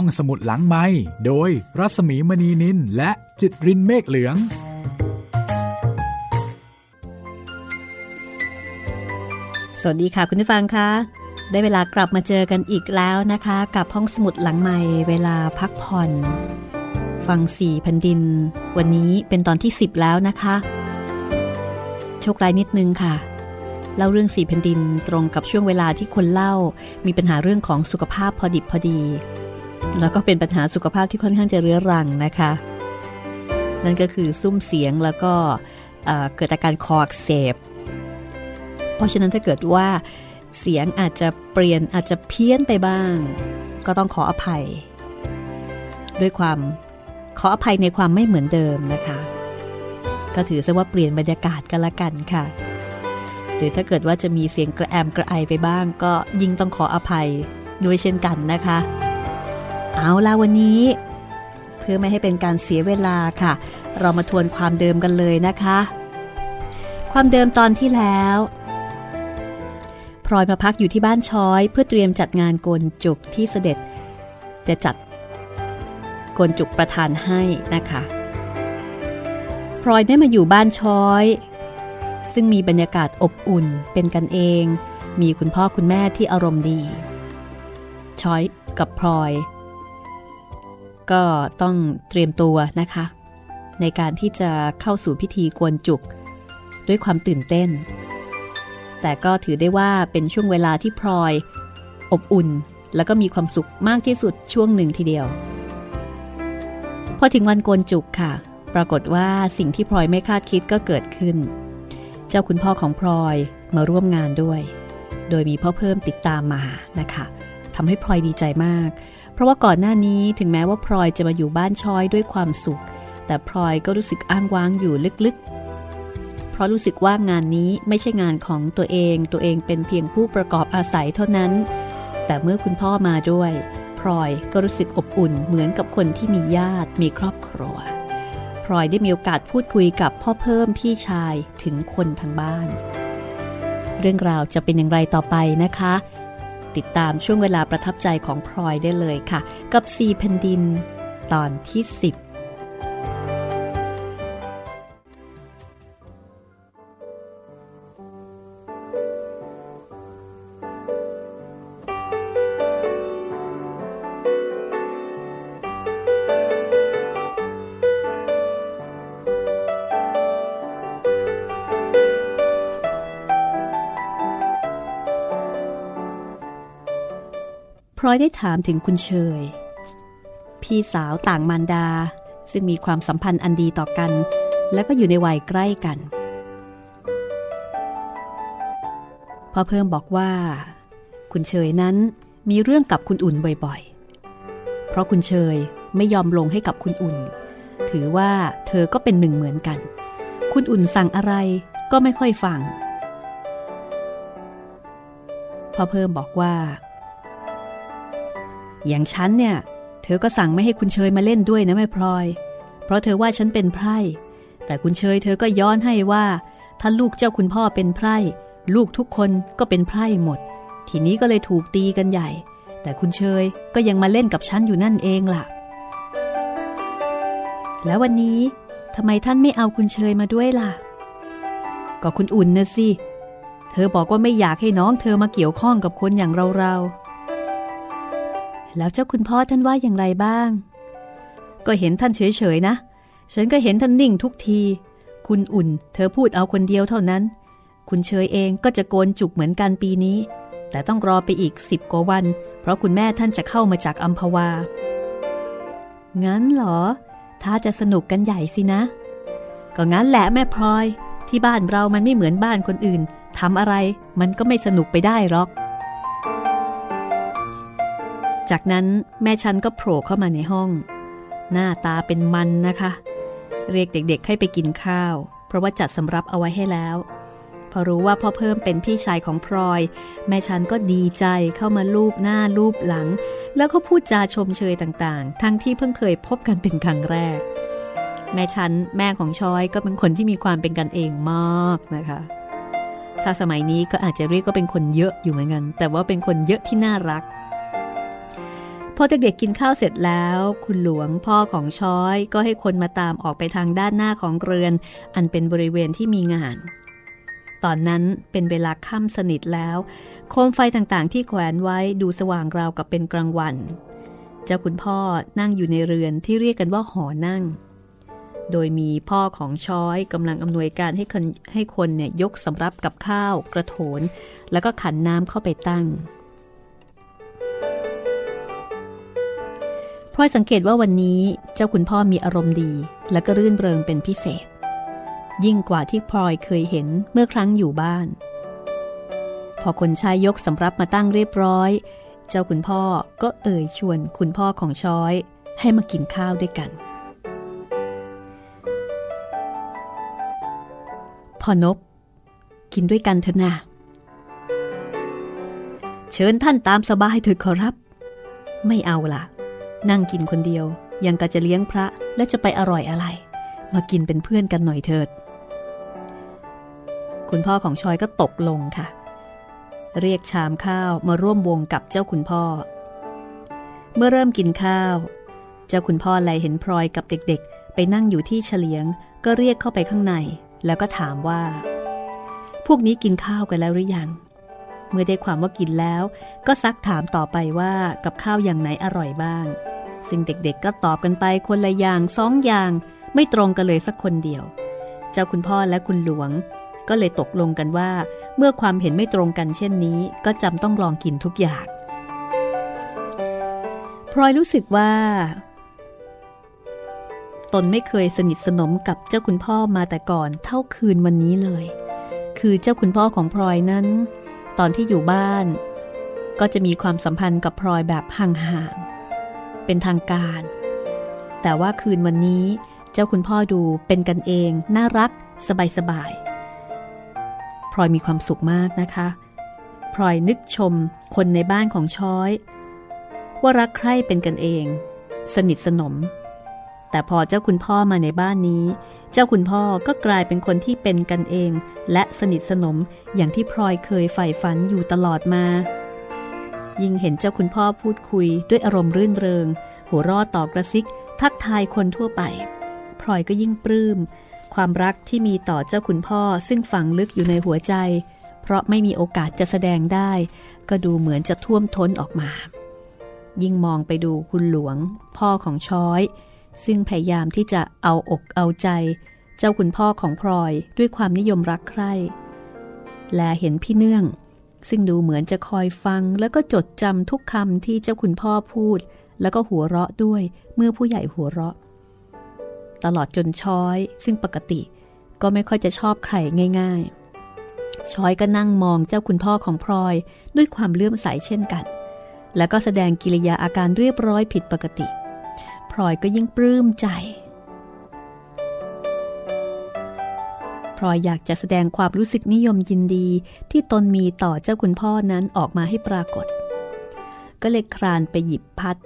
ห้องสมุดหลังไมค์โดยรัสมีมณีนินและจิตรินเมฆเหลืองสวัสดีค่ะคุณผู้ฟังค่ะได้เวลากลับมาเจอกันอีกแล้วนะคะกับห้องสมุดหลังไมค์เวลาพักผ่อนฟัง4แผ่นดินวันนี้เป็นตอนที่10แล้วนะคะโชคร้ายนิดนึงค่ะเล่าเรื่อง4แผ่นดินตรงกับช่วงเวลาที่คนเล่ามีปัญหาเรื่องของสุขภาพพอดิบพอดีแล้วก็เป็นปัญหาสุขภาพที่ค่อนข้างจะเรื้อรังนะคะนั่นก็คือซุ้มเสียงแล้วก็เกิดอาการคออักเสบเพราะฉะนั้นถ้าเกิดว่าเสียงอาจจะเปลี่ยนอาจจะเพี้ยนไปบ้างก็ต้องขออภัยด้วยความขออภัยในความไม่เหมือนเดิมนะคะก็ถือซะว่าเปลี่ยนบรรยากาศกันละกันค่ะหรือถ้าเกิดว่าจะมีเสียงกระแอมกระไอไปบ้างก็ยิ่งต้องขออภัยด้วยเช่นกันนะคะเอาล่ะวันนี้เพื่อไม่ให้เป็นการเสียเวลาค่ะเรามาทวนความเดิมกันเลยนะคะความเดิมตอนที่แล้วพลอยมาพักอยู่ที่บ้านช้อยเพื่อเตรียมจัดงานโกนจุกที่เสด็จจะจัดโกนจุกประธานให้นะคะพลอยได้มาอยู่บ้านช้อยซึ่งมีบรรยากาศอบอุ่นเป็นกันเองมีคุณพ่อคุณแม่ที่อารมณ์ดีช้อยกับพลอยก็ต้องเตรียมตัวนะคะในการที่จะเข้าสู่พิธีโกนจุกด้วยความตื่นเต้นแต่ก็ถือได้ว่าเป็นช่วงเวลาที่พลอยอบอุ่นแล้วก็มีความสุขมากที่สุดช่วงหนึ่งทีเดียวพอถึงวันโกนจุกค่ะปรากฏว่าสิ่งที่พลอยไม่คาดคิดก็เกิดขึ้นเจ้าคุณพ่อของพลอยมาร่วมงานด้วยโดยมีพ่อเพิ่มติดตามมานะคะทำให้พลอยดีใจมากเพราะว่าก่อนหน้านี้ถึงแม้ว่าพลอยจะมาอยู่บ้านช้อยด้วยความสุขแต่พลอยก็รู้สึกอ้างว้างอยู่ลึกๆเพราะรู้สึกว่างานนี้ไม่ใช่งานของตัวเองตัวเองเป็นเพียงผู้ประกอบอาศัยเท่านั้นแต่เมื่อคุณพ่อมาด้วยพลอยก็รู้สึกอบอุ่นเหมือนกับคนที่มีญาติมีครอบครัวพลอยได้มีโอกาสพูดคุยกับพ่อเพิ่มพี่ชายถึงคนทางบ้านเรื่องราวจะเป็นอย่างไรต่อไปนะคะติดตามช่วงเวลาประทับใจของพลอยได้เลยค่ะกับ4แผ่นดินตอนที่10พลอยได้ถามถึงคุณเชยพี่สาวต่างมารดาซึ่งมีความสัมพันธ์อันดีต่อกันและก็อยู่ในวัยใกล้กันพ่อเพิ่มบอกว่าคุณเชยนั้นมีเรื่องกับคุณอุ่นบ่อยๆเพราะคุณเชยไม่ยอมลงให้กับคุณอุ่นถือว่าเธอก็เป็นหนึ่งเหมือนกันคุณอุ่นสั่งอะไรก็ไม่ค่อยฟังพ่อเพิ่มบอกว่าอย่างฉันเนี่ยเธอก็สั่งไม่ให้คุณเชยมาเล่นด้วยนะแม่พลอยเพราะเธอว่าฉันเป็นไพร่แต่คุณเชยเธอก็ย้อนให้ว่าถ้าลูกเจ้าคุณพ่อเป็นไพร่ลูกทุกคนก็เป็นไพร่หมดทีนี้ก็เลยถูกตีกันใหญ่แต่คุณเชยก็ยังมาเล่นกับฉันอยู่นั่นเองล่ะแล้ววันนี้ทำไมท่านไม่เอาคุณเชยมาด้วยล่ะก็คุณอุ่นนะสิเธอบอกว่าไม่อยากให้น้องเธอมาเกี่ยวข้องกับคนอย่างเราๆแล้วเจ้าคุณพ่อท่านว่าอย่างไรบ้างก็เห็นท่านเฉยๆนะฉันก็เห็นท่านนิ่งทุกทีคุณอุ่นเธอพูดเอาคนเดียวเท่านั้นคุณเชยเองก็จะโกนจุกเหมือนกันปีนี้แต่ต้องรอไปอีก10 กว่าวันเพราะคุณแม่ท่านจะเข้ามาจากอัมพวางั้นเหรอถ้าจะสนุกกันใหญ่สินะก็งั้นแหละแม่พลอยที่บ้านเรามันไม่เหมือนบ้านคนอื่นทำอะไรมันก็ไม่สนุกไปได้หรอกจากนั้นแม่ฉันก็โผล่เข้ามาในห้องหน้าตาเป็นมันนะคะเรียกเด็กๆให้ไปกินข้าวเพราะว่าจัดสำรับเอาไว้ให้แล้วพอรู้ว่าพ่อเพิ่มเป็นพี่ชายของพลอยแม่ฉันก็ดีใจเข้ามาลูบหน้าลูบหลังแล้วก็พูดจาชมเชยต่างๆทั้งที่เพิ่งเคยพบกันเป็นครั้งแรกแม่ฉันแม่ของช้อยก็เป็นคนที่มีความเป็นกันเองมากนะคะถ้าสมัยนี้ก็อาจจะเรียกว่าเป็นคนเยอะอยู่เหมือนกันแต่ว่าเป็นคนเยอะที่น่ารัก พอเด็กๆกินข้าวเสร็จแล้วคุณหลวงพ่อของช้อยก็ให้คนมาตามออกไปทางด้านหน้าของเรือนอันเป็นบริเวณที่มีงานตอนนั้นเป็นเวลาค่ำสนิทแล้วโคมไฟต่างๆที่แขวนไว้ดูสว่างราวกับเป็นกลางวันเจ้าคุณพ่อนั่งอยู่ในเรือนที่เรียกกันว่าหอนั่งโดยมีพ่อของช้อยกำลังอำนวยการให้คนเนี่ยยกสำรับกับข้าวกระโถนแล้วก็ขันน้ำเข้าไปตั้งพลอยสังเกตว่าวันนี้เจ้าคุณพ่อมีอารมณ์ดีและก็รื่นเริงเป็นพิเศษยิ่งกว่าที่พลอยเคยเห็นเมื่อครั้งอยู่บ้านพอคนใช้ยกสำรับมาตั้งเรียบร้อยเจ้าคุณพ่อก็เอ่ยชวนคุณพ่อของช้อยให้มากินข้าวด้วยกันพ่อนพกินด้วยกันเถอะนะเชิญท่านตามสบายเถิดขอรับไม่เอาล่ะนั่งกินคนเดียวยังกะจะเลี้ยงพระและจะไปอร่อยอะไรมากินเป็นเพื่อนกันหน่อยเถิดคุณพ่อของชอยก็ตกลงค่ะเรียกชามข้าวมาร่วมวงกับเจ้าคุณพ่อเมื่อเริ่มกินข้าวเจ้าคุณพ่อไลเห็นพลอยกับเด็กๆไปนั่งอยู่ที่เฉลียงก็เรียกเข้าไปข้างในแล้วก็ถามว่าพวกนี้กินข้าวกันแล้วหรือยังเมื่อได้ความว่ากินแล้วก็ซักถามต่อไปว่ากับข้าวอย่างไหนอร่อยบ้างซึ่งเด็กๆก็ตอบกันไปคนละอย่างสองอย่างไม่ตรงกันเลยสักคนเดียวเจ้าคุณพ่อและคุณหลวงก็เลยตกลงกันว่าเมื่อความเห็นไม่ตรงกันเช่นนี้ก็จำต้องลองกินทุกอย่างพลอยรู้สึกว่าตนไม่เคยสนิทสนมกับเจ้าคุณพ่อมาแต่ก่อนเท่าคืนวันนี้เลยคือเจ้าคุณพ่อของพลอยนั้นตอนที่อยู่บ้านก็จะมีความสัมพันธ์กับพลอยแบบห่างๆเป็นทางการแต่ว่าคืนวันนี้เจ้าคุณพ่อดูเป็นกันเองน่ารักสบายๆพลอยมีความสุขมากนะคะพลอยนึกชมคนในบ้านของช้อยว่ารักใคร่เป็นกันเองสนิทสนมแต่พอเจ้าคุณพ่อมาในบ้านนี้เจ้าคุณพ่อก็กลายเป็นคนที่เป็นกันเองและสนิทสนมอย่างที่พลอยเคยใฝ่ฝันอยู่ตลอดมายิ่งเห็นเจ้าคุณพ่อพูดคุยด้วยอารมณ์รื่นเริงหัวเราะต่อกระซิกทักทายคนทั่วไปพลอยก็ยิ่งปลื้มความรักที่มีต่อเจ้าคุณพ่อซึ่งฝังลึกอยู่ในหัวใจเพราะไม่มีโอกาสจะแสดงได้ก็ดูเหมือนจะท่วมท้นออกมายิ่งมองไปดูคุณหลวงพ่อของช้อยซึ่งพยายามที่จะเอาอกเอาใจเจ้าคุณพ่อของพลอยด้วยความนิยมรักใคร่และเห็นพี่เนื่องซึ่งดูเหมือนจะคอยฟังแล้วก็จดจำทุกคำที่เจ้าคุณพ่อพูดแล้วก็หัวเราะด้วยเมื่อผู้ใหญ่หัวเราะตลอดจนช้อยซึ่งปกติก็ไม่ค่อยจะชอบใครง่ายๆช้อยก็นั่งมองเจ้าคุณพ่อของพลอยด้วยความเลื่อมใสเช่นกันแล้วก็แสดงกิริยาอาการเรียบร้อยผิดปกติพลอยก็ยิ่งปลื้มใจพลอยอยากจะแสดงความรู้สึกนิยมยินดีที่ตนมีต่อเจ้าคุณพ่อนั้นออกมาให้ปรากฏก็เลยคลานไปหยิบพัด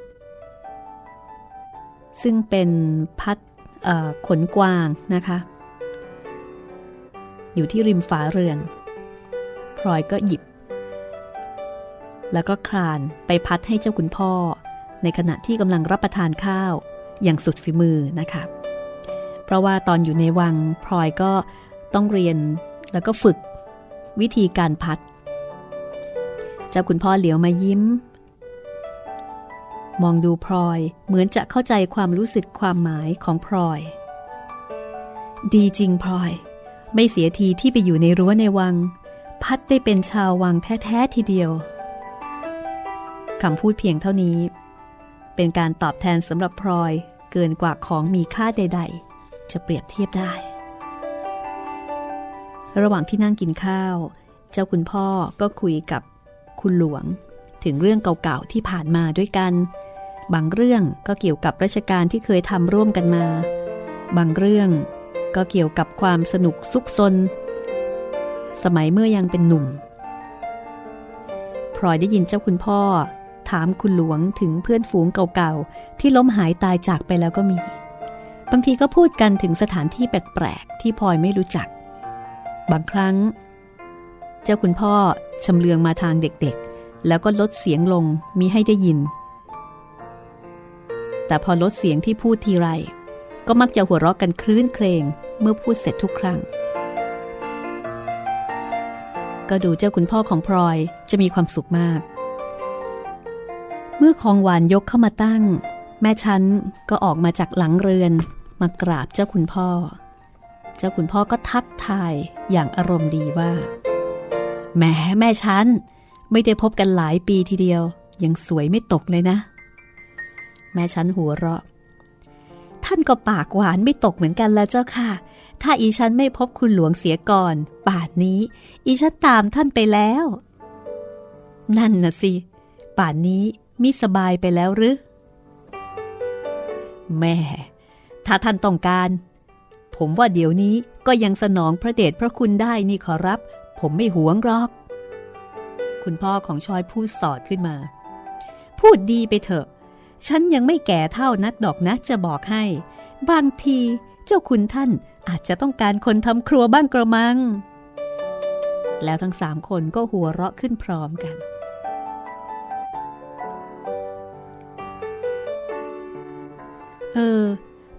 ซึ่งเป็นพัดขนกวางนะคะอยู่ที่ริมฝาเรือนพลอยก็หยิบแล้วก็คลานไปพัดให้เจ้าคุณพ่อในขณะที่กำลังรับประทานข้าวอย่างสุดฝีมือนะคะเพราะว่าตอนอยู่ในวังพลอยก็ต้องเรียนแล้วก็ฝึกวิธีการพัดเจ้าคุณพ่อเหลียวมายิ้มมองดูพลอยเหมือนจะเข้าใจความรู้สึกความหมายของพลอยดีจริงพลอยไม่เสียทีที่ไปอยู่ในรั้วในวังพัดได้เป็นชาววังแท้ๆทีเดียวคำพูดเพียงเท่านี้เป็นการตอบแทนสำหรับพลอยเกินกว่าของมีค่าใดๆจะเปรียบเทียบได้ระหว่างที่นั่งกินข้าวเจ้าคุณพ่อก็คุยกับคุณหลวงถึงเรื่องเก่าๆที่ผ่านมาด้วยกันบางเรื่องก็เกี่ยวกับราชการที่เคยทำร่วมกันมาบางเรื่องก็เกี่ยวกับความสนุกซุกซนสมัยเมื่อยังเป็นหนุ่มพลอยได้ยินเจ้าคุณพ่อถามคุณหลวงถึงเพื่อนฝูงเก่าๆที่ล้มหายตายจากไปแล้วก็มีบางทีก็พูดกันถึงสถานที่แปลกๆที่พลอยไม่รู้จักบางครั้งเจ้าคุณพ่อชำเลืองมาทางเด็กๆแล้วก็ลดเสียงลงมิให้ได้ยิน แต่พอลดเสียงที่พูดทีไรก็มักจะหัวเราะกันคลื้นเครงเมื่อพูดเสร็จทุกครั้งก็ดูเจ้าคุณพ่อของพลอยจะมีความสุขมากเมื่อของหวานยกเข้ามาตั้งแม่ฉันก็ออกมาจากหลังเรือนมากราบเจ้าคุณพ่อเจ้าคุณพ่อก็ทักทายอย่างอารมณ์ดีว่าแหมแม่ฉันไม่ได้พบกันหลายปีทีเดียวยังสวยไม่ตกเลยนะแม่ฉันหัวเราะท่านก็ปากหวานไม่ตกเหมือนกันแล้วเจ้าค่ะถ้าอีฉันไม่พบคุณหลวงเสียก่อนป่านนี้อีฉันตามท่านไปแล้วนั่นน่ะสิป่านนี้มิสบายไปแล้วหรือแม่ถ้าท่านต้องการผมว่าเดี๋ยวนี้ก็ยังสนองพระเดชพระคุณได้นี่ขอรับผมไม่หวงหรอกคุณพ่อของชอยพูดสอดขึ้นมาพูดดีไปเถอะฉันยังไม่แก่เท่านักดอกนะจะบอกให้บางทีเจ้าคุณท่านอาจจะต้องการคนทำครัวบ้างกระมังแล้วทั้งสามคนก็หัวเราะขึ้นพร้อมกัน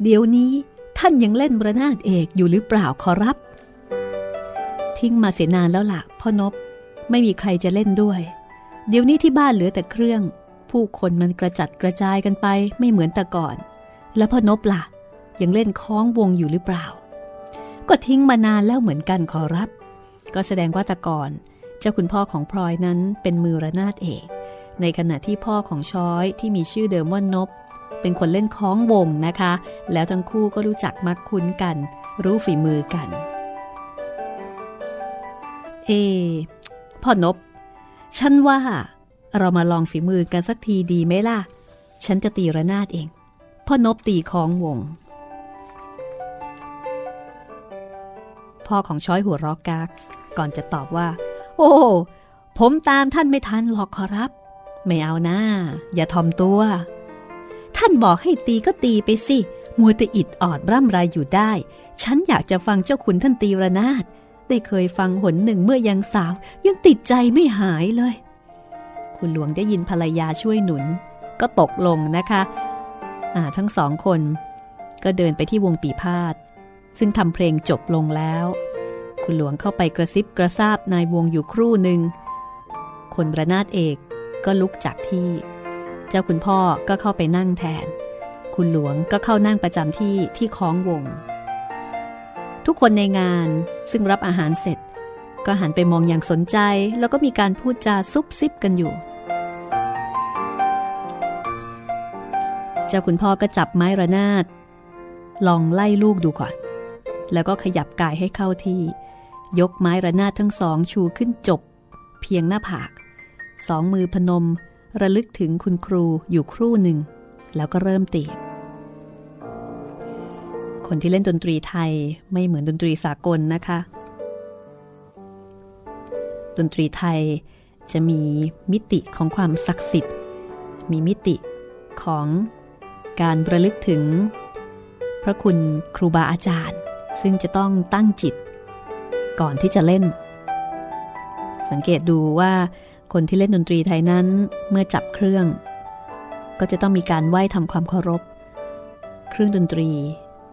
เดี๋ยวนี้ท่านยังเล่นระนาดเอกอยู่หรือเปล่าขอรับทิ้งมาเสียนานแล้วล่ะพ่อนพไม่มีใครจะเล่นด้วยเดี๋ยวนี้ที่บ้านเหลือแต่เครื่องผู้คนมันกระจัดกระจายกันไปไม่เหมือนแต่ก่อนแล้วพ่อนพล่ะยังเล่นคล้องวงอยู่หรือเปล่าก็ทิ้งมานานแล้วเหมือนกันขอรับก็แสดงว่าแต่ก่อนเจ้าคุณพ่อของพลอยนั้นเป็นมือระนาดเอกในขณะที่พ่อของช้อยที่มีชื่อเดิมว่านพเป็นคนเล่นคล้องวงนะคะแล้วทั้งคู่ก็รู้จักมักคุ้นกันรู้ฝีมือกันพ่อนพฉันว่าเรามาลองฝีมือกันสักทีดีไหมล่ะฉันจะตีระนาดเองพ่อนพตีคล้องวงพ่อของช้อยหัวเราะกากก่อนจะตอบว่าโอ้ผมตามท่านไม่ทันหรอกขอรับไม่เอานะอย่าทอมตัวท่านบอกให้ตีก็ตีไปสิมัวแต่อิดออดร่ำไรอยู่ได้ฉันอยากจะฟังเจ้าคุณท่านตีระนาดได้เคยฟังหนหนึ่งเมื่อยังสาวยังติดใจไม่หายเลยคุณหลวงได้ยินภรรยาช่วยหนุนก็ตกลงนะคะทั้งสองคนก็เดินไปที่วงปีพาดซึ่งทำเพลงจบลงแล้วคุณหลวงเข้าไปกระซิบกระซาบนายวงอยู่ครู่หนึ่งคนระนาดเอกก็ลุกจากที่เจ้าคุณพ่อก็เข้าไปนั่งแทนคุณหลวงก็เข้านั่งประจำที่ที่คล้องวงทุกคนในงานซึ่งรับอาหารเสร็จก็หันไปมองอย่างสนใจแล้วก็มีการพูดจาซุบซิบกันอยู่เจ้าคุณพ่อก็จับไม้ระนาดลองไล่ลูกดูก่อนแล้วก็ขยับกายให้เข้าที่ยกไม้ระนาดทั้งสองชูขึ้นจบเพียงหน้าผากสองมือพนมระลึกถึงคุณครูอยู่ครู่หนึ่งแล้วก็เริ่มตีคนที่เล่นดนตรีไทยไม่เหมือนดนตรีสากลนะคะดนตรีไทยจะมีมิติของความศักดิ์สิทธิ์มีมิติของการระลึกถึงพระคุณครูบาอาจารย์ซึ่งจะต้องตั้งจิตก่อนที่จะเล่นสังเกตดูว่าคนที่เล่นดนตรีไทยนั้นเมื่อจับเครื่องก็จะต้องมีการไหว้ทำความเคารพเครื่องดนตรี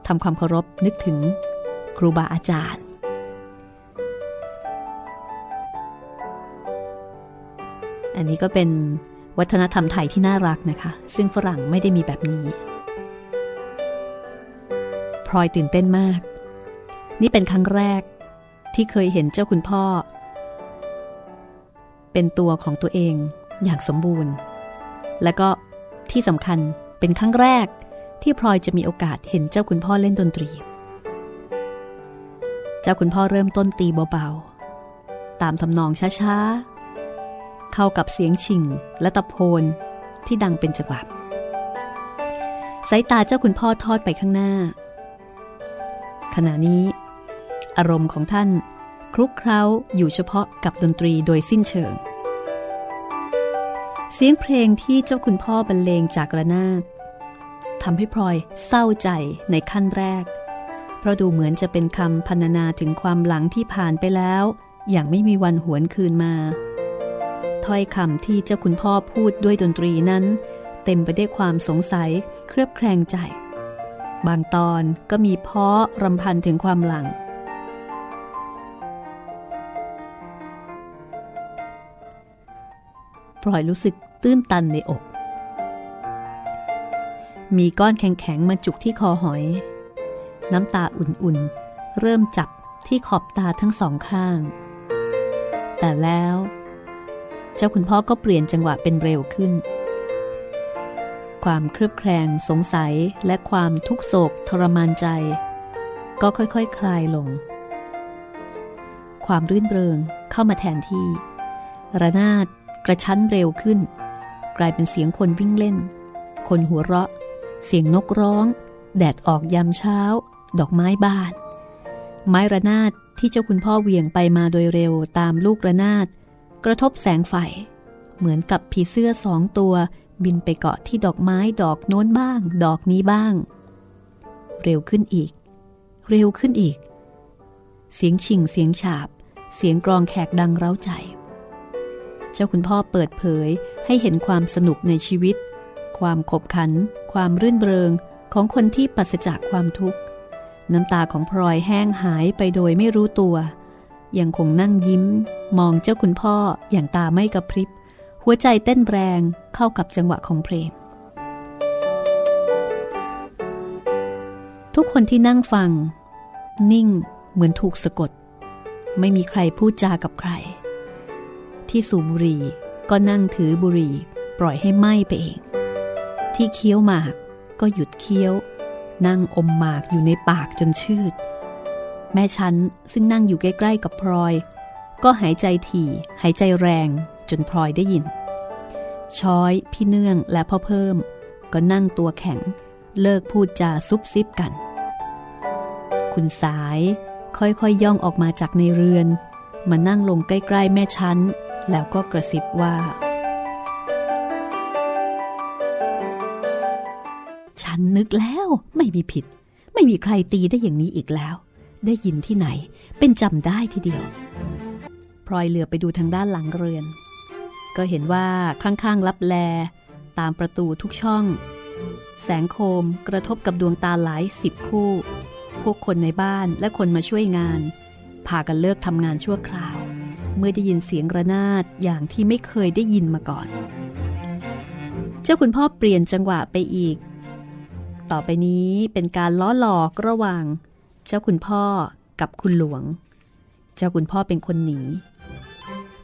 ทำความเคารพนึกถึงครูบาอาจารย์อันนี้ก็เป็นวัฒนธรรมไทยที่น่ารักนะคะซึ่งฝรั่งไม่ได้มีแบบนี้พลอยตื่นเต้นมากนี่เป็นครั้งแรกที่เคยเห็นเจ้าคุณพ่อเป็นตัวของตัวเองอย่างสมบูรณ์และก็ที่สำคัญเป็นครั้งแรกที่พลอยจะมีโอกาสเห็นเจ้าคุณพ่อเล่นดนตรีเจ้าคุณพ่อเริ่มต้นตีเบาๆตามทำนองช้าๆเข้ากับเสียงฉิ่งและตะโพนที่ดังเป็นจังหวะสายตาเจ้าคุณพ่อทอดไปข้างหน้าขณะนี้อารมณ์ของท่านคลุกเคล้าอยู่เฉพาะกับดนตรีโดยสิ้นเชิงเสียงเพลงที่เจ้าคุณพ่อบรรเลงจากระนาดทำให้พลอยเศร้าใจในขั้นแรกเพราะดูเหมือนจะเป็นคำพรรณนาถึงความหลังที่ผ่านไปแล้วอย่างไม่มีวันหวนคืนมาถ้อยคำที่เจ้าคุณพ่อพูดด้วยดนตรีนั้น เต็มไปด้วยความสงสัยเครือบแคลงใจบางตอนก็มีพ้อรำพันถึงความหลังพลอยรู้สึกตื้นตันในอกมีก้อนแข็งๆมาจุกที่คอหอยน้ำตาอุ่นๆเริ่มจับที่ขอบตาทั้งสองข้างแต่แล้วเจ้าคุณพ่อก็เปลี่ยนจังหวะเป็นเร็วขึ้นความเครือบแคลงสงสัยและความทุกโศกทรมานใจก็ค่อยๆ คลายลงความรื่นเริงเข้ามาแทนที่ระนาดกระชั้นเร็วขึ้นกลายเป็นเสียงคนวิ่งเล่นคนหัวเราะเสียงนกร้องแดดออกยามเช้าดอกไม้บานไม้ระนาดที่เจ้าคุณพ่อเหวี่ยงไปมาโดยเร็วตามลูกระนาดกระทบแสงไฟเหมือนกับผีเสื้อสองตัวบินไปเกาะที่ดอกไม้ดอกโน้นบ้างดอกนี้บ้างเร็วขึ้นอีกเร็วขึ้นอีกเสียงชิ่งเสียงฉาบเสียงกรองแขกดังเร้าใจเจ้าคุณพ่อเปิดเผยให้เห็นความสนุกในชีวิตความขบขันความรื่นเริงของคนที่ปราศจากความทุกข์น้ำตาของพลอยแห้งหายไปโดยไม่รู้ตัวยังคงนั่งยิ้มมองเจ้าคุณพ่ออย่างตาไม่กระพริบหัวใจเต้นแรงเข้ากับจังหวะของเพลงทุกคนที่นั่งฟังนิ่งเหมือนถูกสะกดไม่มีใครพูดจากับใครที่สูบบุหรี่ก็นั่งถือบุหรี่ปล่อยให้ไหม้ไปเองที่เคี้ยวหมากก็หยุดเคี้ยวนั่งอมหมากอยู่ในปากจนชืดแม่ฉันซึ่งนั่งอยู่ใกล้ๆกับพลอยก็หายใจถี่หายใจแรงจนพลอยได้ยินช้อยพี่เนื่องและพ่อเพิ่มก็นั่งตัวแข็งเลิกพูดจาซุบซิบกันคุณสายค่อยๆย่องออกมาจากในเรือนมานั่งลงใกล้ๆแม่ฉันแล้วก็กระซิบว่าฉันนึกแล้วไม่มีผิดไม่มีใครตีได้อย่างนี้อีกแล้วได้ยินที่ไหนเป็นจำได้ทีเดียวพลอยเหลือไปดูทางด้านหลังเรือนก็เห็นว่าข้างๆลับแลตามประตูทุกช่องแสงโคมกระทบกับดวงตาหลายสิบคู่พวกคนในบ้านและคนมาช่วยงานพากันเลิกทำงานชั่วคราวเมื่อได้ยินเสียงระนาดอย่างที่ไม่เคยได้ยินมาก่อนเจ้าคุณพ่อเปลี่ยนจังหวะไปอีกต่อไปนี้เป็นการล้อหลอกระหว่างเจ้าคุณพ่อกับคุณหลวงเจ้าคุณพ่อเป็นคนหนี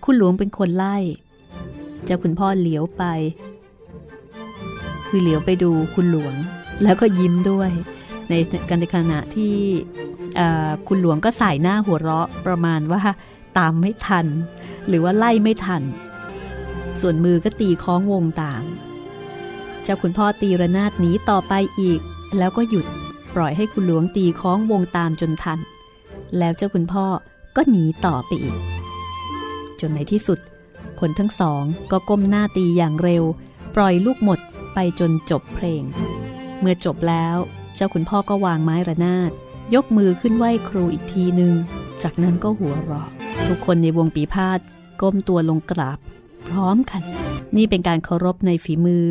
คุณหลวงเป็นคนไล่เจ้าคุณพ่อเหลียวไปคือเหลียวไปดูคุณหลวงแล้วก็ยิ้มด้วยในการในขณะที่คุณหลวงก็ส่ายหน้าหัวเราะประมาณว่าตามไม่ทันหรือว่าไล่ไม่ทันส่วนมือก็ตีค้องวงต่างเจ้าคุณพ่อตีระนาดหนีต่อไปอีกแล้วก็หยุดปล่อยให้คุณหลวงตีค้องวงตามจนทันแล้วเจ้าคุณพ่อก็หนีต่อไปอีกจนในที่สุดคนทั้งสองก็ก้มหน้าตีอย่างเร็วปล่อยลูกหมดไปจนจบเพลงเมื่อจบแล้วเจ้าคุณพ่อก็วางไม้ระนาดยกมือขึ้นไหว้ครูอีกทีนึงจากนั้นก็หัวเราะทุกคนในวงปีพาดก้มตัวลงกราบพร้อมกันนี่เป็นการเคารพในฝีมือ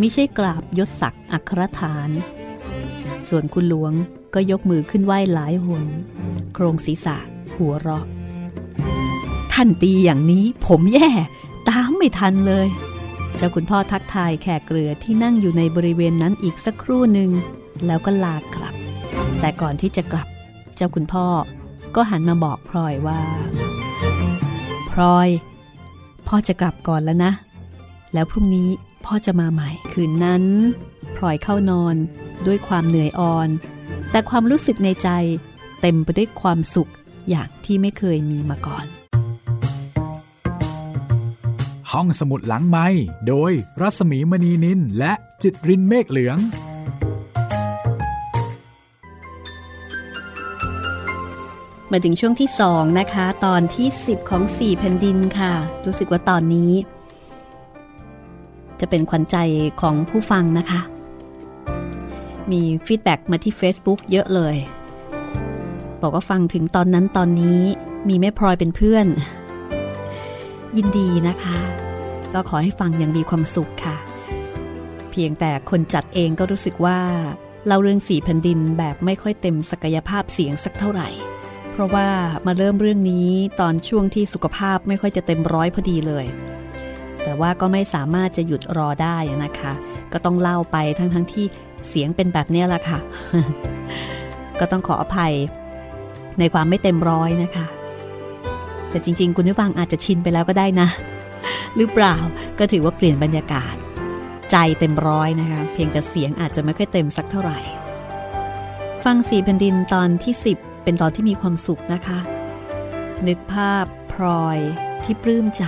มิใช่กราบยศศักดิ์อัครฐานส่วนคุณหลวงก็ยกมือขึ้นไหว้หลายหนโครงศีรษะหัวเราะท่านตีอย่างนี้ผมแย่ตามไม่ทันเลยเจ้าคุณพ่อทักทายแขกเรือที่นั่งอยู่ในบริเวณนั้นอีกสักครู่หนึ่งแล้วก็ลากลับแต่ก่อนที่จะกลับเจ้าคุณพ่อก็หันมาบอกพลอยว่าพลอยพ่อจะกลับก่อนแล้วนะแล้วพรุ่งนี้พ่อจะมาใหม่คืนนั้นพลอยเข้านอนด้วยความเหนื่อยอ่อนแต่ความรู้สึกในใจเต็มไปด้วยความสุขอย่างที่ไม่เคยมีมาก่อนห้องสมุดหลังไมค์โดยรัศมีมณีนินและจิตรินเมฆเหลืองมาถึงช่วงที่2นะคะตอนที่10ของ4แผ่นดินค่ะรู้สึกว่าตอนนี้จะเป็นขวัญใจของผู้ฟังนะคะมีฟีดแบ็กมาที่ Facebook เยอะเลยบอกว่าฟังถึงตอนนั้นตอนนี้มีแม่พลอยเป็นเพื่อนยินดีนะคะก็ขอให้ฟังอย่างมีความสุขค่ะ เพียงแต่คนจัดเองก็รู้สึกว่าเล่าเรื่องสี่แผ่นดินแบบไม่ค่อยเต็มศักยภาพเสียงสักเท่าไหร่เพราะว่ามาเริ่มเรื่องนี้ตอนช่วงที่สุขภาพไม่ค่อยจะเต็มร้อยพอดีเลยแต่ว่าก็ไม่สามารถจะหยุดรอได้นะคะก็ต้องเล่าไปทั้งที่เสียงเป็นแบบนี้ละค่ะ ก็ต้องขออภัยในความไม่เต็มร้อยนะคะแต่จริงๆคุณผู้ฟังอาจจะชินไปแล้วก็ได้นะหรือเปล่าก็ถือว่าเปลี่ยนบรรยากาศใจเต็มร้อยนะคะเพียงแต่เสียงอาจจะไม่ค่อยเต็มสักเท่าไหร่ฟังสี่แผ่นดินตอนที่10เป็นตอนที่มีความสุขนะคะนึกภาพพลอยที่ปลื้มใจ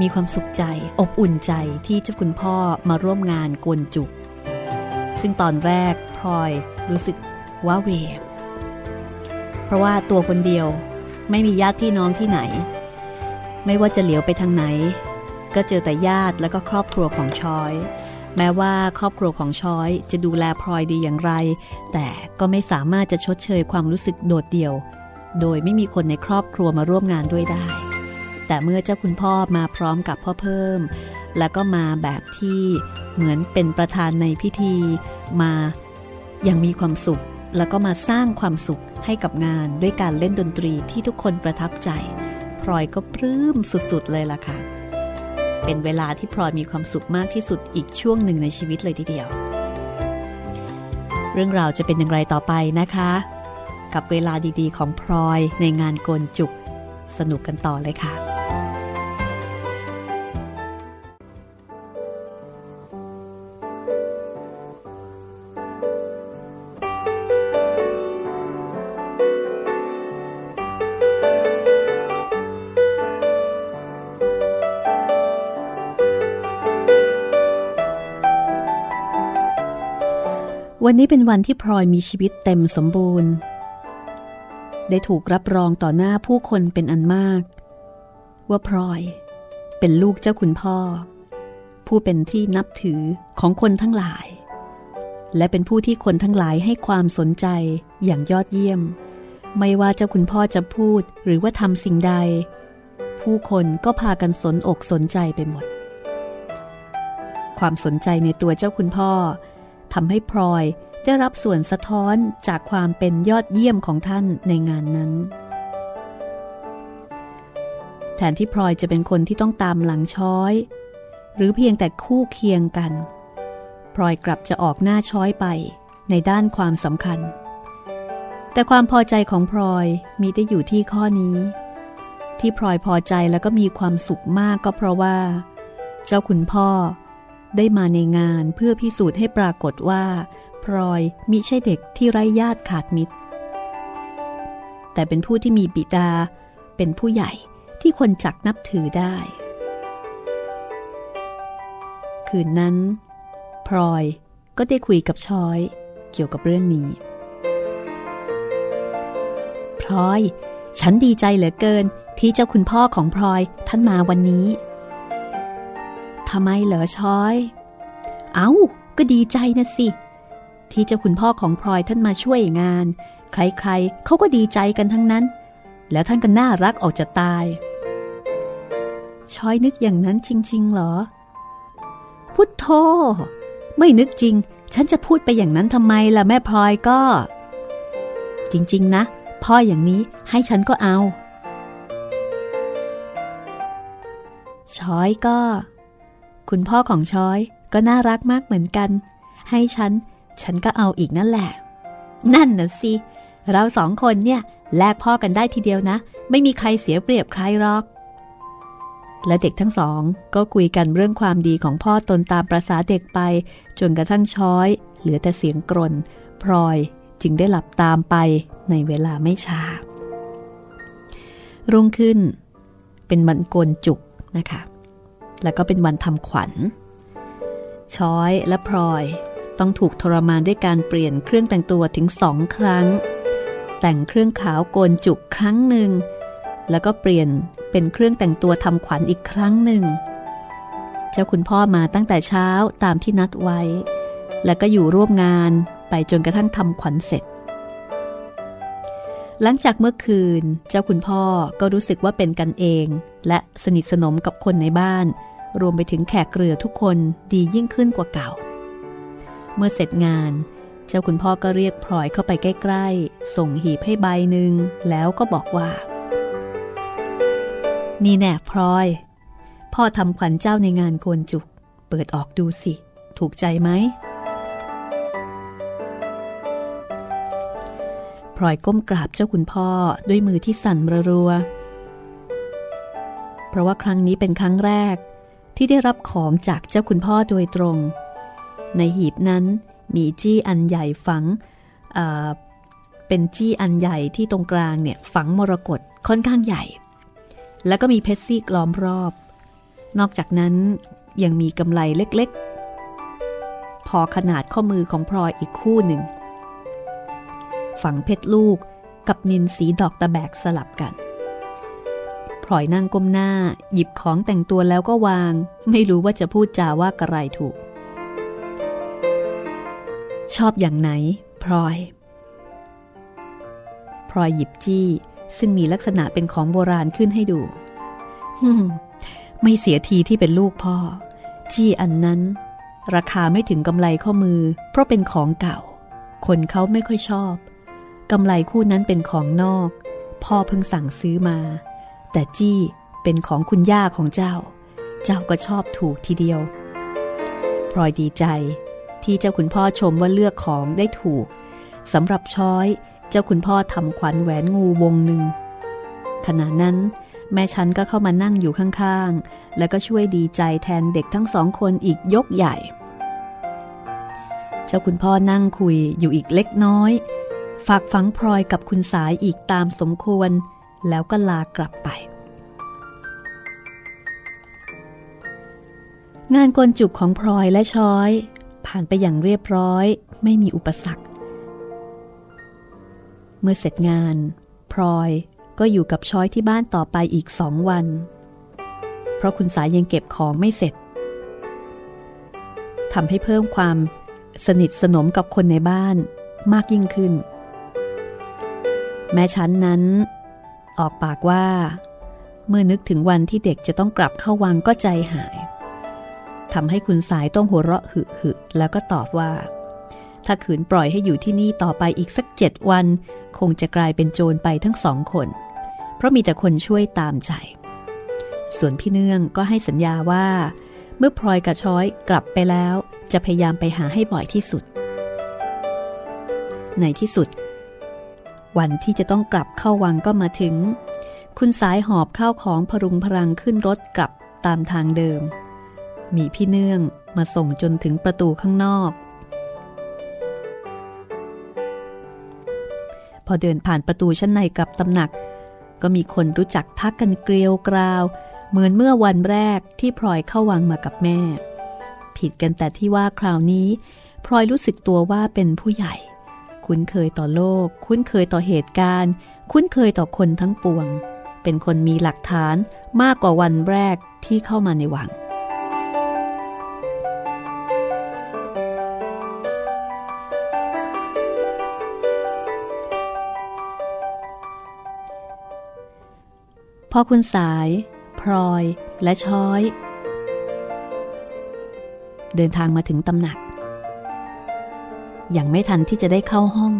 มีความสุขใจอบอุ่นใจที่เจ้าคุณพ่อมาร่วมงานกวนจุกซึ่งตอนแรกพลอยรู้สึกว้าเหวเพราะว่าตัวคนเดียวไม่มีญาติพี่น้องที่ไหนไม่ว่าจะเหลียวไปทางไหนก็เจอแต่ญาติและก็ครอบครัวของช้อยแม้ว่าครอบครัวของช้อยจะดูแลพลอยดีอย่างไรแต่ก็ไม่สามารถจะชดเชยความรู้สึกโดดเดี่ยวโดยไม่มีคนในครอบครัวมาร่วมงานด้วยได้แต่เมื่อเจ้าคุณพ่อมาพร้อมกับพ่อเพิ่มแล้วก็มาแบบที่เหมือนเป็นประธานในพิธีมาอย่างมีความสุขแล้วก็มาสร้างความสุขให้กับงานด้วยการเล่นดนตรีที่ทุกคนประทับใจพลอยก็ปลื้มสุดๆเลยล่ะค่ะเป็นเวลาที่พลอยมีความสุขมากที่สุดอีกช่วงหนึ่งในชีวิตเลยทีเดียวเรื่องราวจะเป็นอย่างไรต่อไปนะคะกับเวลาดีๆของพลอยในงานโกนจุกสนุกกันต่อเลยค่ะวันนี้เป็นวันที่พลอยมีชีวิตเต็มสมบูรณ์ได้ถูกรับรองต่อหน้าผู้คนเป็นอันมากว่าพลอยเป็นลูกเจ้าคุณพ่อผู้เป็นที่นับถือของคนทั้งหลายและเป็นผู้ที่คนทั้งหลายให้ความสนใจอย่างยอดเยี่ยมไม่ว่าเจ้าคุณพ่อจะพูดหรือว่าทำสิ่งใดผู้คนก็พากันสนอกสนใจไปหมดความสนใจในตัวเจ้าคุณพ่อทำให้พลอยได้รับส่วนสะท้อนจากความเป็นยอดเยี่ยมของท่านในงานนั้นแทนที่พลอยจะเป็นคนที่ต้องตามหลังช้อยหรือเพียงแต่คู่เคียงกันพลอยกลับจะออกหน้าช้อยไปในด้านความสำคัญแต่ความพอใจของพลอยมีได้อยู่ที่ข้อนี้ที่พลอยพอใจแล้วก็มีความสุขมากก็เพราะว่าเจ้าคุณพ่อได้มาในงานเพื่อพิสูจน์ให้ปรากฏว่าพลอยมิใช่เด็กที่ไร้ญาติขาดมิตรแต่เป็นผู้ที่มีบิดาเป็นผู้ใหญ่ที่คนจักนับถือได้คืนนั้นพลอยก็ได้คุยกับช้อยเกี่ยวกับเรื่องนี้พลอยฉันดีใจเหลือเกินที่เจ้าคุณพ่อของพลอยท่านมาวันนี้ทำไมเหรอช้อยเอ้าก็ดีใจนะสิที่เจ้าคุณพ่อของพลอยท่านมาช่วยงานใครๆเขาก็ดีใจกันทั้งนั้นแล้วท่านก็น่ารักออกจะตายช้อยนึกอย่างนั้นจริงๆเหรอพุทโธไม่นึกจริงฉันจะพูดไปอย่างนั้นทำไมล่ะแม่พลอยก็จริงๆนะพ่ออย่างนี้ให้ฉันก็เอาช้อยก็คุณพ่อของช้อยก็น่ารักมากเหมือนกันให้ฉันก็เอาอีกนั่นแหละนั่นน่ะสิเราสองคนเนี่ยแลกพ่อกันได้ทีเดียวนะไม่มีใครเสียเปรียบใครหรอกและเด็กทั้งสองก็คุยกันเรื่องความดีของพ่อตนตามประสาเด็กไปจนกระทั่งช้อยเหลือแต่เสียงกรนพลอยจึงได้หลับตามไปในเวลาไม่ช้ารุ่งขึ้นเป็นวันโกนจุกนะคะแล้วก็เป็นวันทำขวัญช้อยและพลอยต้องถูกทรมานด้วยการเปลี่ยนเครื่องแต่งตัวถึง2ครั้งแต่งเครื่องขาวโกนจุกครั้งหนึ่งแล้วก็เปลี่ยนเป็นเครื่องแต่งตัวทำขวัญอีกครั้งหนึ่งเจ้าคุณพ่อมาตั้งแต่เช้าตามที่นัดไว้แล้วก็อยู่ร่วมงานไปจนกระทั่งทำขวัญเสร็จหลังจากเมื่อคืนเจ้าคุณพ่อก็รู้สึกว่าเป็นกันเองและสนิทสนมกับคนในบ้าน รวมไปถึงแขกเรือทุกคนดียิ่งขึ้นกว่าเก่าเมื่อเสร็จงานเจ้าคุณพ่อก็เรียกพลอยเข้าไปใกล้ๆส่งหีบให้ใบหนึ่งแล้วก็บอกว่านี่แน่พลอยพ่อทำขวัญเจ้าในงานโกนจุกเปิดออกดูสิถูกใจไหมพลอยก้มกราบเจ้าคุณพ่อด้วยมือที่สั่นรัวๆเพราะว่าครั้งนี้เป็นครั้งแรกที่ได้รับของจากเจ้าคุณพ่อโดยตรงในหีบนั้นมีจี้อันใหญ่ฝังเป็นจี้อันใหญ่ที่ตรงกลางเนี่ยฝังมรกตค่อนข้างใหญ่แล้วก็มีเพชรซีกล้อมรอบนอกจากนั้นยังมีกำไลเล็กๆพอขนาดข้อมือของพลอยอีกคู่หนึ่งฝังเพชรลูกกับนิลสีดอกตะแบกสลับกันพลอยนั่งก้มหน้าหยิบของแต่งตัวแล้วก็วางไม่รู้ว่าจะพูดจาว่ากระไรถูกชอบอย่างไหนพลอยหยิบจี้ซึ่งมีลักษณะเป็นของโบราณขึ้นให้ดูไม่เสียทีที่เป็นลูกพ่อจี้อันนั้นราคาไม่ถึงกำไลข้อมือเพราะเป็นของเก่าคนเขาไม่ค่อยชอบกำไลคู่นั้นเป็นของนอกพ่อเพิ่งสั่งซื้อมาแต่จี้เป็นของคุณย่าของเจ้าก็ชอบถูกทีเดียวพลอยดีใจที่เจ้าคุณพ่อชมว่าเลือกของได้ถูกสำหรับช้อยเจ้าคุณพ่อทำขวัญแหวนงูวงหนึ่งขณะนั้นแม่ฉันก็เข้ามานั่งอยู่ข้างๆแล้วก็ช่วยดีใจแทนเด็กทั้งสองคนอีกยกใหญ่เจ้าคุณพ่อนั่งคุยอยู่อีกเล็กน้อยฝากฝังพลอยกับคุณสายอีกตามสมควรแล้วก็ลากลับไปงานกลจุกของพลอยและช้อยผ่านไปอย่างเรียบร้อยไม่มีอุปสรรคเมื่อเสร็จงานพลอยก็อยู่กับช้อยที่บ้านต่อไปอีก2 วันเพราะคุณสายยังเก็บของไม่เสร็จทำให้เพิ่มความสนิทสนมกับคนในบ้านมากยิ่งขึ้นแม่ฉันนั้นออกปากว่าเมื่อนึกถึงวันที่เด็กจะต้องกลับเข้าวังก็ใจหายทำให้คุณสายต้องหัวเราะหึแล้วก็ตอบว่าถ้าขืนปล่อยให้อยู่ที่นี่ต่อไปอีกสัก7 วันคงจะกลายเป็นโจรไปทั้ง2 คนเพราะมีแต่คนช่วยตามใจส่วนพี่เนื่องก็ให้สัญญาว่าเมื่อพลอยกับช้อยกลับไปแล้วจะพยายามไปหาให้บ่อยที่สุดในที่สุดวันที่จะต้องกลับเข้าวังก็มาถึงคุณสายหอบข้าวของพรุงพรังขึ้นรถกลับตามทางเดิมมีพี่เนื่องมาส่งจนถึงประตูข้างนอกพอเดินผ่านประตูชั้นในกลับตำหนักก็มีคนรู้จักทักกันเกลียวกราวเหมือนเมื่อวันแรกที่พลอยเข้าวังมากับแม่ผิดกันแต่ที่ว่าคราวนี้พลอยรู้สึกตัวว่าเป็นผู้ใหญ่คุ้นเคยต่อโลกคุ้นเคยต่อเหตุการณ์คุ้นเคยต่อคนทั้งปวงเป็นคนมีหลักฐานมากกว่าวันแรกที่เข้ามาในวังพอคุณสายพลอยและช้อยเดินทางมาถึงตำหนักยังไม่ทันที่จะได้เข้าห้อง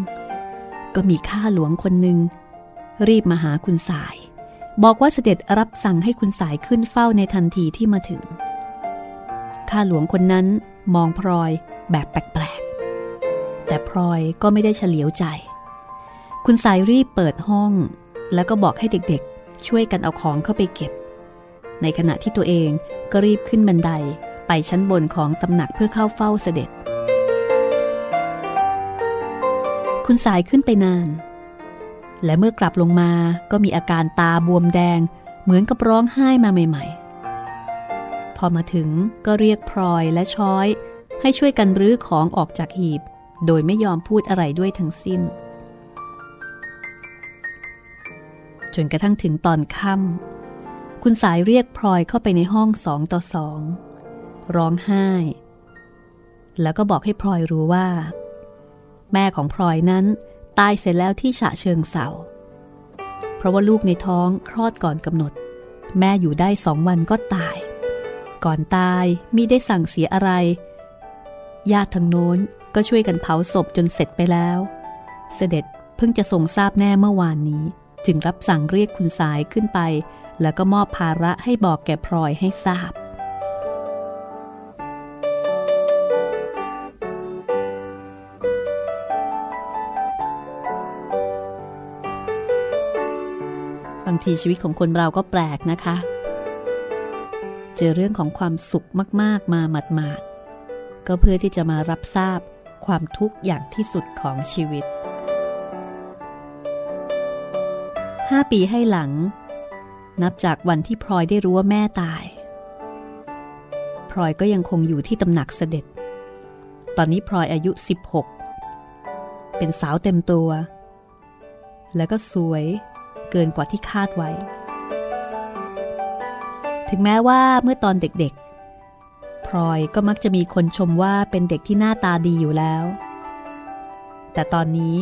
ก็มีข้าหลวงคนหนึ่งรีบมาหาคุณสายบอกว่าเสด็จรับสั่งให้คุณสายขึ้นเฝ้าในทันทีที่มาถึงข้าหลวงคนนั้นมองพลอยแบบแปลกๆแต่พลอยก็ไม่ได้เฉลียวใจคุณสายรีบเปิดห้องแล้วก็บอกให้เด็กๆช่วยกันเอาของเข้าไปเก็บในขณะที่ตัวเองก็รีบขึ้นบันไดไปชั้นบนของตำหนักเพื่อเข้าเฝ้าเสด็จคุณสายขึ้นไปนานและเมื่อกลับลงมาก็มีอาการตาบวมแดงเหมือนกับร้องไห้มาใหม่ๆพอมาถึงก็เรียกพลอยและช้อยให้ช่วยกันรื้อของออกจากหีบโดยไม่ยอมพูดอะไรด้วยทั้งสิ้นจนกระทั่งถึงตอนค่ำคุณสายเรียกพลอยเข้าไปในห้อง2 ต่อ 2ร้องไห้แล้วก็บอกให้พลอยรู้ว่าแม่ของพลอยนั้นตายเสร็จแล้วที่ฉะเชิงเทราเพราะว่าลูกในท้องคลอดก่อนกำหนดแม่อยู่ได้2 วันก็ตาย ก่อนตายมิได้สั่งเสียอะไรญาติทางโน้นก็ช่วยกันเผาศพจนเสร็จไปแล้วเสด็จเพิ่งจะทรงทราบแน่เมื่อวานนี้จึงรับสั่งเรียกคุณสายขึ้นไปแล้วก็มอบภาระให้บอกแก่พลอยให้ทราบบางทีชีวิตของคนเราก็แปลกนะคะเจอเรื่องของความสุขมากๆมาหมาดๆก็เพื่อที่จะมารับทราบความทุกข์อย่างที่สุดของชีวิต5 ปีให้หลังนับจากวันที่พลอยได้รู้ว่าแม่ตายพลอยก็ยังคงอยู่ที่ตำหนักเสด็จตอนนี้พลอยอายุ16เป็นสาวเต็มตัวและก็สวยเกินกว่าที่คาดไว้ถึงแม้ว่าเมื่อตอนเด็กๆพลอยก็มักจะมีคนชมว่าเป็นเด็กที่หน้าตาดีอยู่แล้วแต่ตอนนี้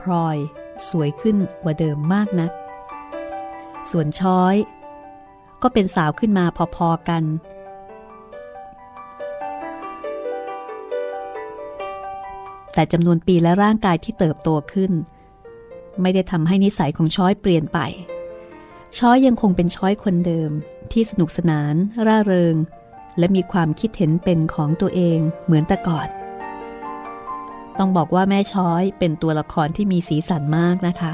พลอยสวยขึ้นกว่าเดิมมากนักส่วนช้อยก็เป็นสาวขึ้นมาพอๆกันแต่จำนวนปีและร่างกายที่เติบโตขึ้นไม่ได้ทำให้นิสัยของช้อยเปลี่ยนไปช้อยยังคงเป็นช้อยคนเดิมที่สนุกสนานร่าเริงและมีความคิดเห็นเป็นของตัวเองเหมือนแต่ก่อนต้องบอกว่าแม่ช้อยเป็นตัวละครที่มีสีสันมากนะคะ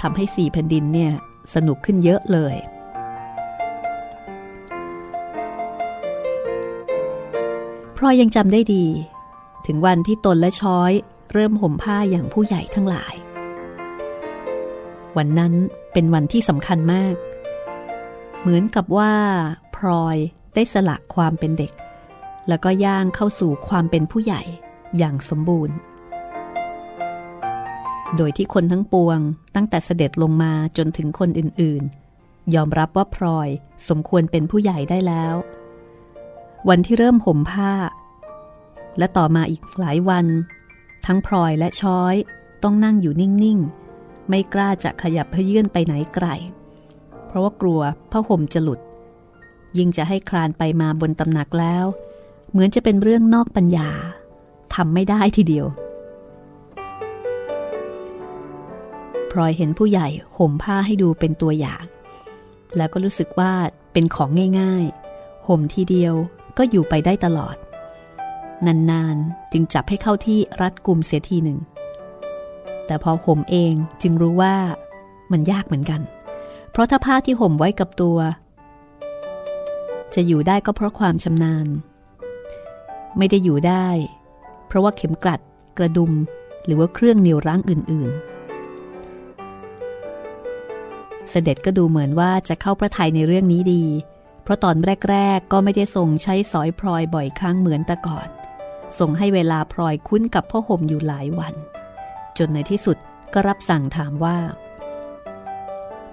ทำให้สี่แผ่นดินเนี่ยสนุกขึ้นเยอะเลยพลอยยังจำได้ดีถึงวันที่ตนและช้อยเริ่มห่มผ้าอย่างผู้ใหญ่ทั้งหลายวันนั้นเป็นวันที่สำคัญมากเหมือนกับว่าพลอยได้สละความเป็นเด็กแล้วก็ย่างเข้าสู่ความเป็นผู้ใหญ่อย่างสมบูรณ์โดยที่คนทั้งปวงตั้งแต่เสด็จลงมาจนถึงคนอื่นๆยอมรับว่าพลอยสมควรเป็นผู้ใหญ่ได้แล้ววันที่เริ่มห่มผ้าและต่อมาอีกหลายวันทั้งพลอยและช้อยต้องนั่งอยู่นิ่งๆไม่กล้าจะขยับเพื่อยื่นไปไหนไกลเพราะว่ากลัวผ้าห่มจะหลุดยิ่งจะให้คลานไปมาบนตำหนักแล้วเหมือนจะเป็นเรื่องนอกปัญญาทำไม่ได้ทีเดียวพลอยเห็นผู้ใหญ่ห่มผ้าให้ดูเป็นตัวอย่างแล้วก็รู้สึกว่าเป็นของง่ายๆห่มทีเดียวก็อยู่ไปได้ตลอดนานๆจึงจับให้เข้าที่รัดกุมเสียทีหนึ่งแต่พอห่มเองจึงรู้ว่ามันยากเหมือนกันเพราะถ้าผ้าที่ห่มไว้กับตัวจะอยู่ได้ก็เพราะความชำนาญไม่ได้อยู่ได้เพราะว่าเข็มกลัดกระดุมหรือว่าเครื่องเหนี่ยวรั้งอื่นๆเสด็จก็ดูเหมือนว่าจะเข้าพระทัยในเรื่องนี้ดีเพราะตอนแรกๆก็ไม่ได้ทรงใช้สอยพลอยบ่อยครั้งเหมือนแต่ก่อนทรงให้เวลาพลอยคุ้นกับผ้าห่มอยู่หลายวันจนในที่สุดก็รับสั่งถามว่า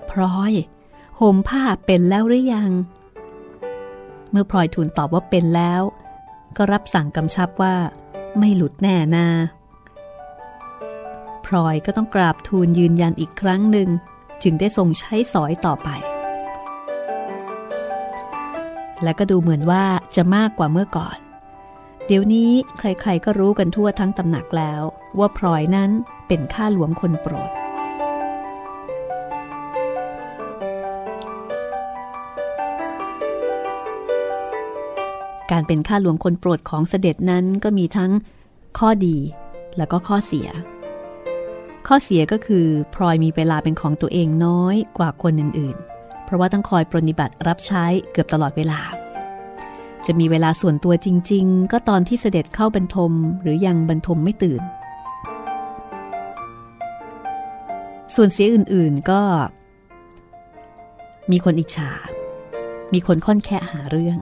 พลอยห่มผ้าเป็นแล้วหรือยังเมื่อพลอยทูลตอบว่าเป็นแล้วก็รับสั่งกำชับว่าไม่หลุดแน่นาพลอยก็ต้องกราบทูลยืนยันอีกครั้งหนึ่งจึงได้ทรงใช้สอยต่อไปและก็ดูเหมือนว่าจะมากกว่าเมื่อก่อนเดี๋ยวนี้ใครๆก็รู้กันทั่วทั้งตำหนักแล้วว่าพลอยนั้นเป็นข้าหลวงคนโปรดการเป็นข้าหลวงคนโปรดของเสด็จนั้นก็มีทั้งข้อดีและก็ข้อเสียข้อเสียก็คือพลอยมีเวลาเป็นของตัวเองน้อยกว่าคนอื่นๆเพราะว่าต้องคอยปรนนิบัติรับใช้เกือบตลอดเวลาจะมีเวลาส่วนตัวจริงๆก็ตอนที่เสด็จเข้าบรรทมหรือยังบรรทมไม่ตื่นส่วนเสียอื่นๆก็มีคนอิจฉามีคนค่อนแค่หาเรื่อง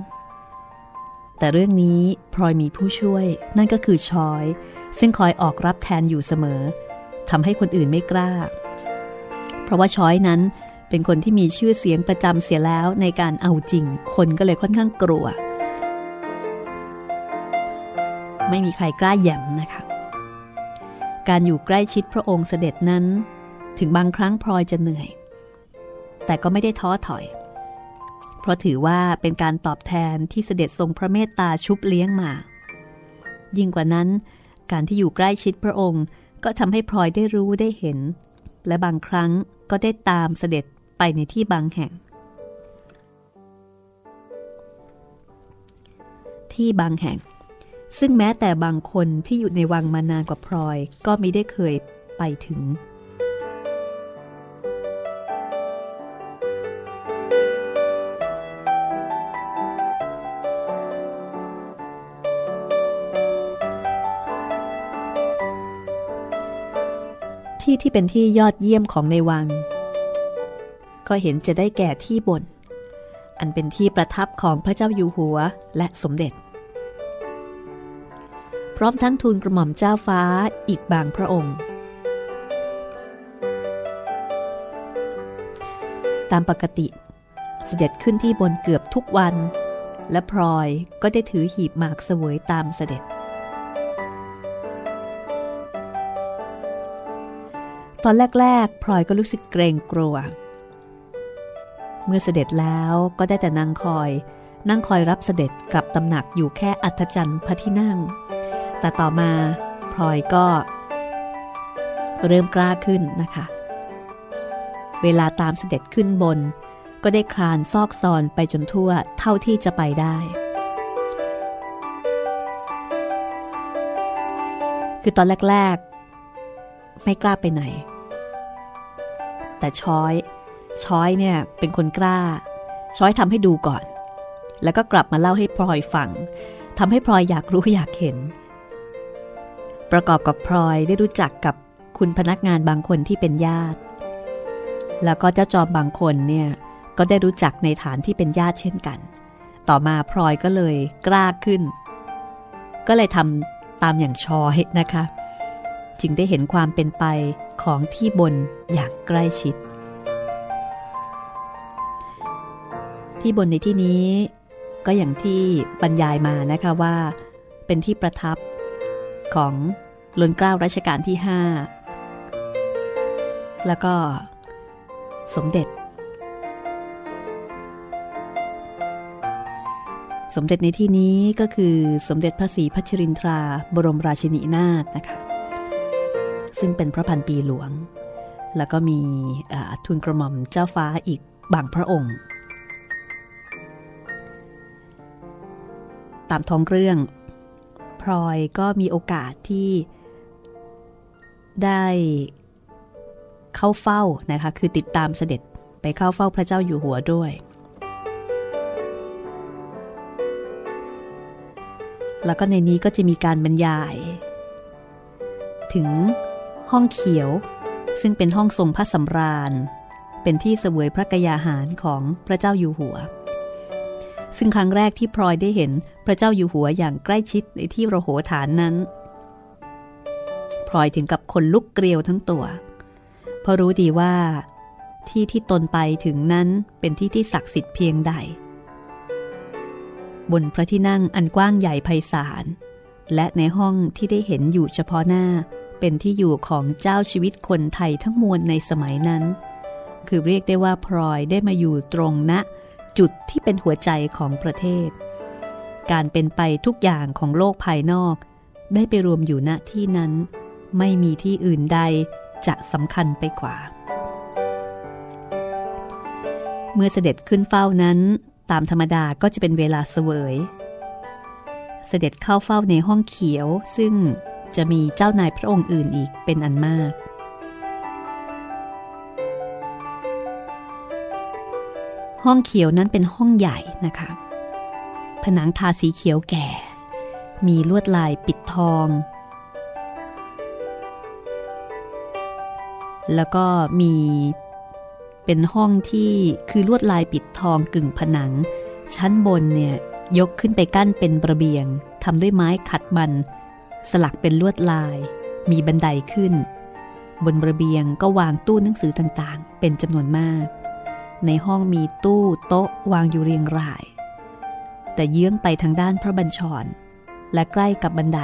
แต่เรื่องนี้พลอยมีผู้ช่วยนั่นก็คือช้อยซึ่งคอยออกรับแทนอยู่เสมอทำให้คนอื่นไม่กล้าเพราะว่าช้อยนั้นเป็นคนที่มีชื่อเสียงประจำเสียแล้วในการเอาจริงคนก็เลยค่อนข้างกลัวไม่มีใครกล้าแย้มนะคะการอยู่ใกล้ชิดพระองค์เสด็จนั้นถึงบางครั้งพลอยจะเหนื่อยแต่ก็ไม่ได้ท้อถอย เพราะถือว่าเป็นการตอบแทนที่เสด็จทรงพระเมตตาชุบเลี้ยงมายิ่งกว่านั้นการที่อยู่ใกล้ชิดพระองค์ก็ทำให้พลอยได้รู้ได้เห็นและบางครั้งก็ได้ตามเสด็จไปในที่บางแห่งซึ่งแม้แต่บางคนที่อยู่ในวังมานานกว่าพลอยก็มิได้เคยไปถึงที่เป็นที่ยอดเยี่ยมของในวังก็เห็นจะได้แก่ที่บนอันเป็นที่ประทับของพระเจ้าอยู่หัวและสมเด็จพร้อมทั้งทูลกระหม่อมเจ้าฟ้าอีกบางพระองค์ตามปกติเสด็จขึ้นที่บนเกือบทุกวันและพลอยก็ได้ถือหีบหมากเสวยตามเสด็จตอนแรกๆพลอยก็รู้สึกเกรงกลัวเมื่อเสด็จแล้วก็ได้แต่นั่งคอยรับเสด็จกลับตำหนักอยู่แค่อัฐจันทร์พระที่นั่งแต่ต่อมาพลอยก็เริ่มกล้าขึ้นนะคะเวลาตามเสด็จขึ้นบนก็ได้คลานซอกซอนไปจนทั่วเท่าที่จะไปได้คือตอนแรกๆไม่กล้าไปไหนแต่ช้อยเนี่ยเป็นคนกล้าช้อยทำให้ดูก่อนแล้วก็กลับมาเล่าให้พลอยฟังทำให้พลอยอยากรู้อยากเห็นประกอบกับพลอยได้รู้จักกับคุณพนักงานบางคนที่เป็นญาติแล้วก็เจ้าจอมบางคนเนี่ยก็ได้รู้จักในฐานที่เป็นญาติเช่นกันต่อมาพลอยก็เลยกล้าขึ้นก็เลยทำตามอย่างช้อยนะคะจึงได้เห็นความเป็นไปของที่บนอย่างใกล้ชิดที่บนในที่นี้ก็อย่างที่บรรยายมานะคะว่าเป็นที่ประทับของล้นเกล้ารัชกาลที่5แล้วก็สมเด็จในที่นี้ก็คือสมเด็จพระศรีพัชรินทราบรมราชินีนาถนะคะซึ่งเป็นพระพันปีหลวงแล้วก็มีทูลกระหม่อมเจ้าฟ้าอีกบางพระองค์ตามท้องเรื่องพลอยก็มีโอกาสที่ได้เข้าเฝ้านะคะคือติดตามเสด็จไปเข้าเฝ้าพระเจ้าอยู่หัวด้วยแล้วก็ในนี้ก็จะมีการบรรยายถึงห้องเขียวซึ่งเป็นห้องทรงพระสำราญเป็นที่เสวยพระกยาหารของพระเจ้าอยู่หัวซึ่งครั้งแรกที่พลอยได้เห็นพระเจ้าอยู่หัวอย่างใกล้ชิดในที่ระโหฐานนั้นพลอยถึงกับขนลุกเกลียวทั้งตัวเพราะรู้ดีว่าที่ที่ตนไปถึงนั้นเป็นที่ที่ศักดิ์สิทธิ์เพียงใดบนพระที่นั่งอันกว้างใหญ่ไพศาลและในห้องที่ได้เห็นอยู่เฉพาะหน้าเป็นที่อยู่ของเจ้าชีวิตคนไทยทั้งมวลในสมัยนั้นคือเรียกได้ว่าพลอยได้มาอยู่ตรงณจุดที่เป็นหัวใจของประเทศการเป็นไปทุกอย่างของโลกภายนอกได้ไปรวมอยู่ณที่นั้นไม่มีที่อื่นใดจะสำคัญไปกว่าเมื่อเสด็จขึ้นเฝ้านั้นตามธรรมดาก็จะเป็นเวลาเสวยเสด็จเข้าเฝ้าในห้องเขียวซึ่งจะมีเจ้านายพระองค์อื่นอีกเป็นอันมากห้องเขียวนั้นเป็นห้องใหญ่นะคะผนังทาสีเขียวแก่มีลวดลายปิดทองแล้วก็มีเป็นห้องที่คือลวดลายปิดทองกึ่งผนังชั้นบนเนี่ยยกขึ้นไปกั้นเป็นระเบียงทำด้วยไม้ขัดมันสลักเป็นลวดลายมีบันไดขึ้นบนระเบียงก็วางตู้หนังสือต่างๆเป็นจำนวนมากในห้องมีตู้โต๊ะวางอยู่เรียงรายแต่เยื้องไปทางด้านพระบัญชรและใกล้กับบันได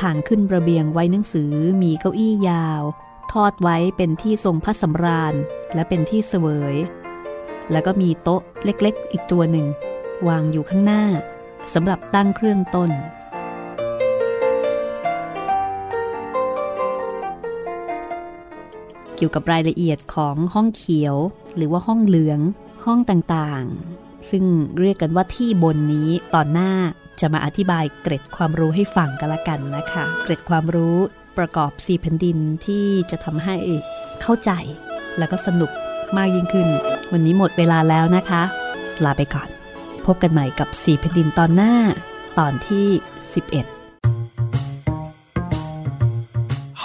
ทางขึ้นระเบียงไว้หนังสือมีเก้าอี้ยาวทอดไว้เป็นที่ทรงพระสำราญและเป็นที่เสวย แล้วก็มีโต๊ะเล็กๆอีกตัวหนึ่งวางอยู่ข้างหน้าสำหรับตั้งเครื่องต้นเกี่ยวกับรายละเอียดของห้องเขียวหรือว่าห้องเหลืองห้องต่างๆซึ่งเรียกกันว่าที่บนนี้ตอนหน้าจะมาอธิบายเกร็ดความรู้ให้ฟังกันละกันนะคะเกร็ดความรู้ประกอบ4แผ่นดินที่จะทำให้เข้าใจแล้วก็สนุกมากยิ่งขึ้นวันนี้หมดเวลาแล้วนะคะลาไปก่อนพบกันใหม่กับ4แผ่นดินตอนหน้าตอนที่11ห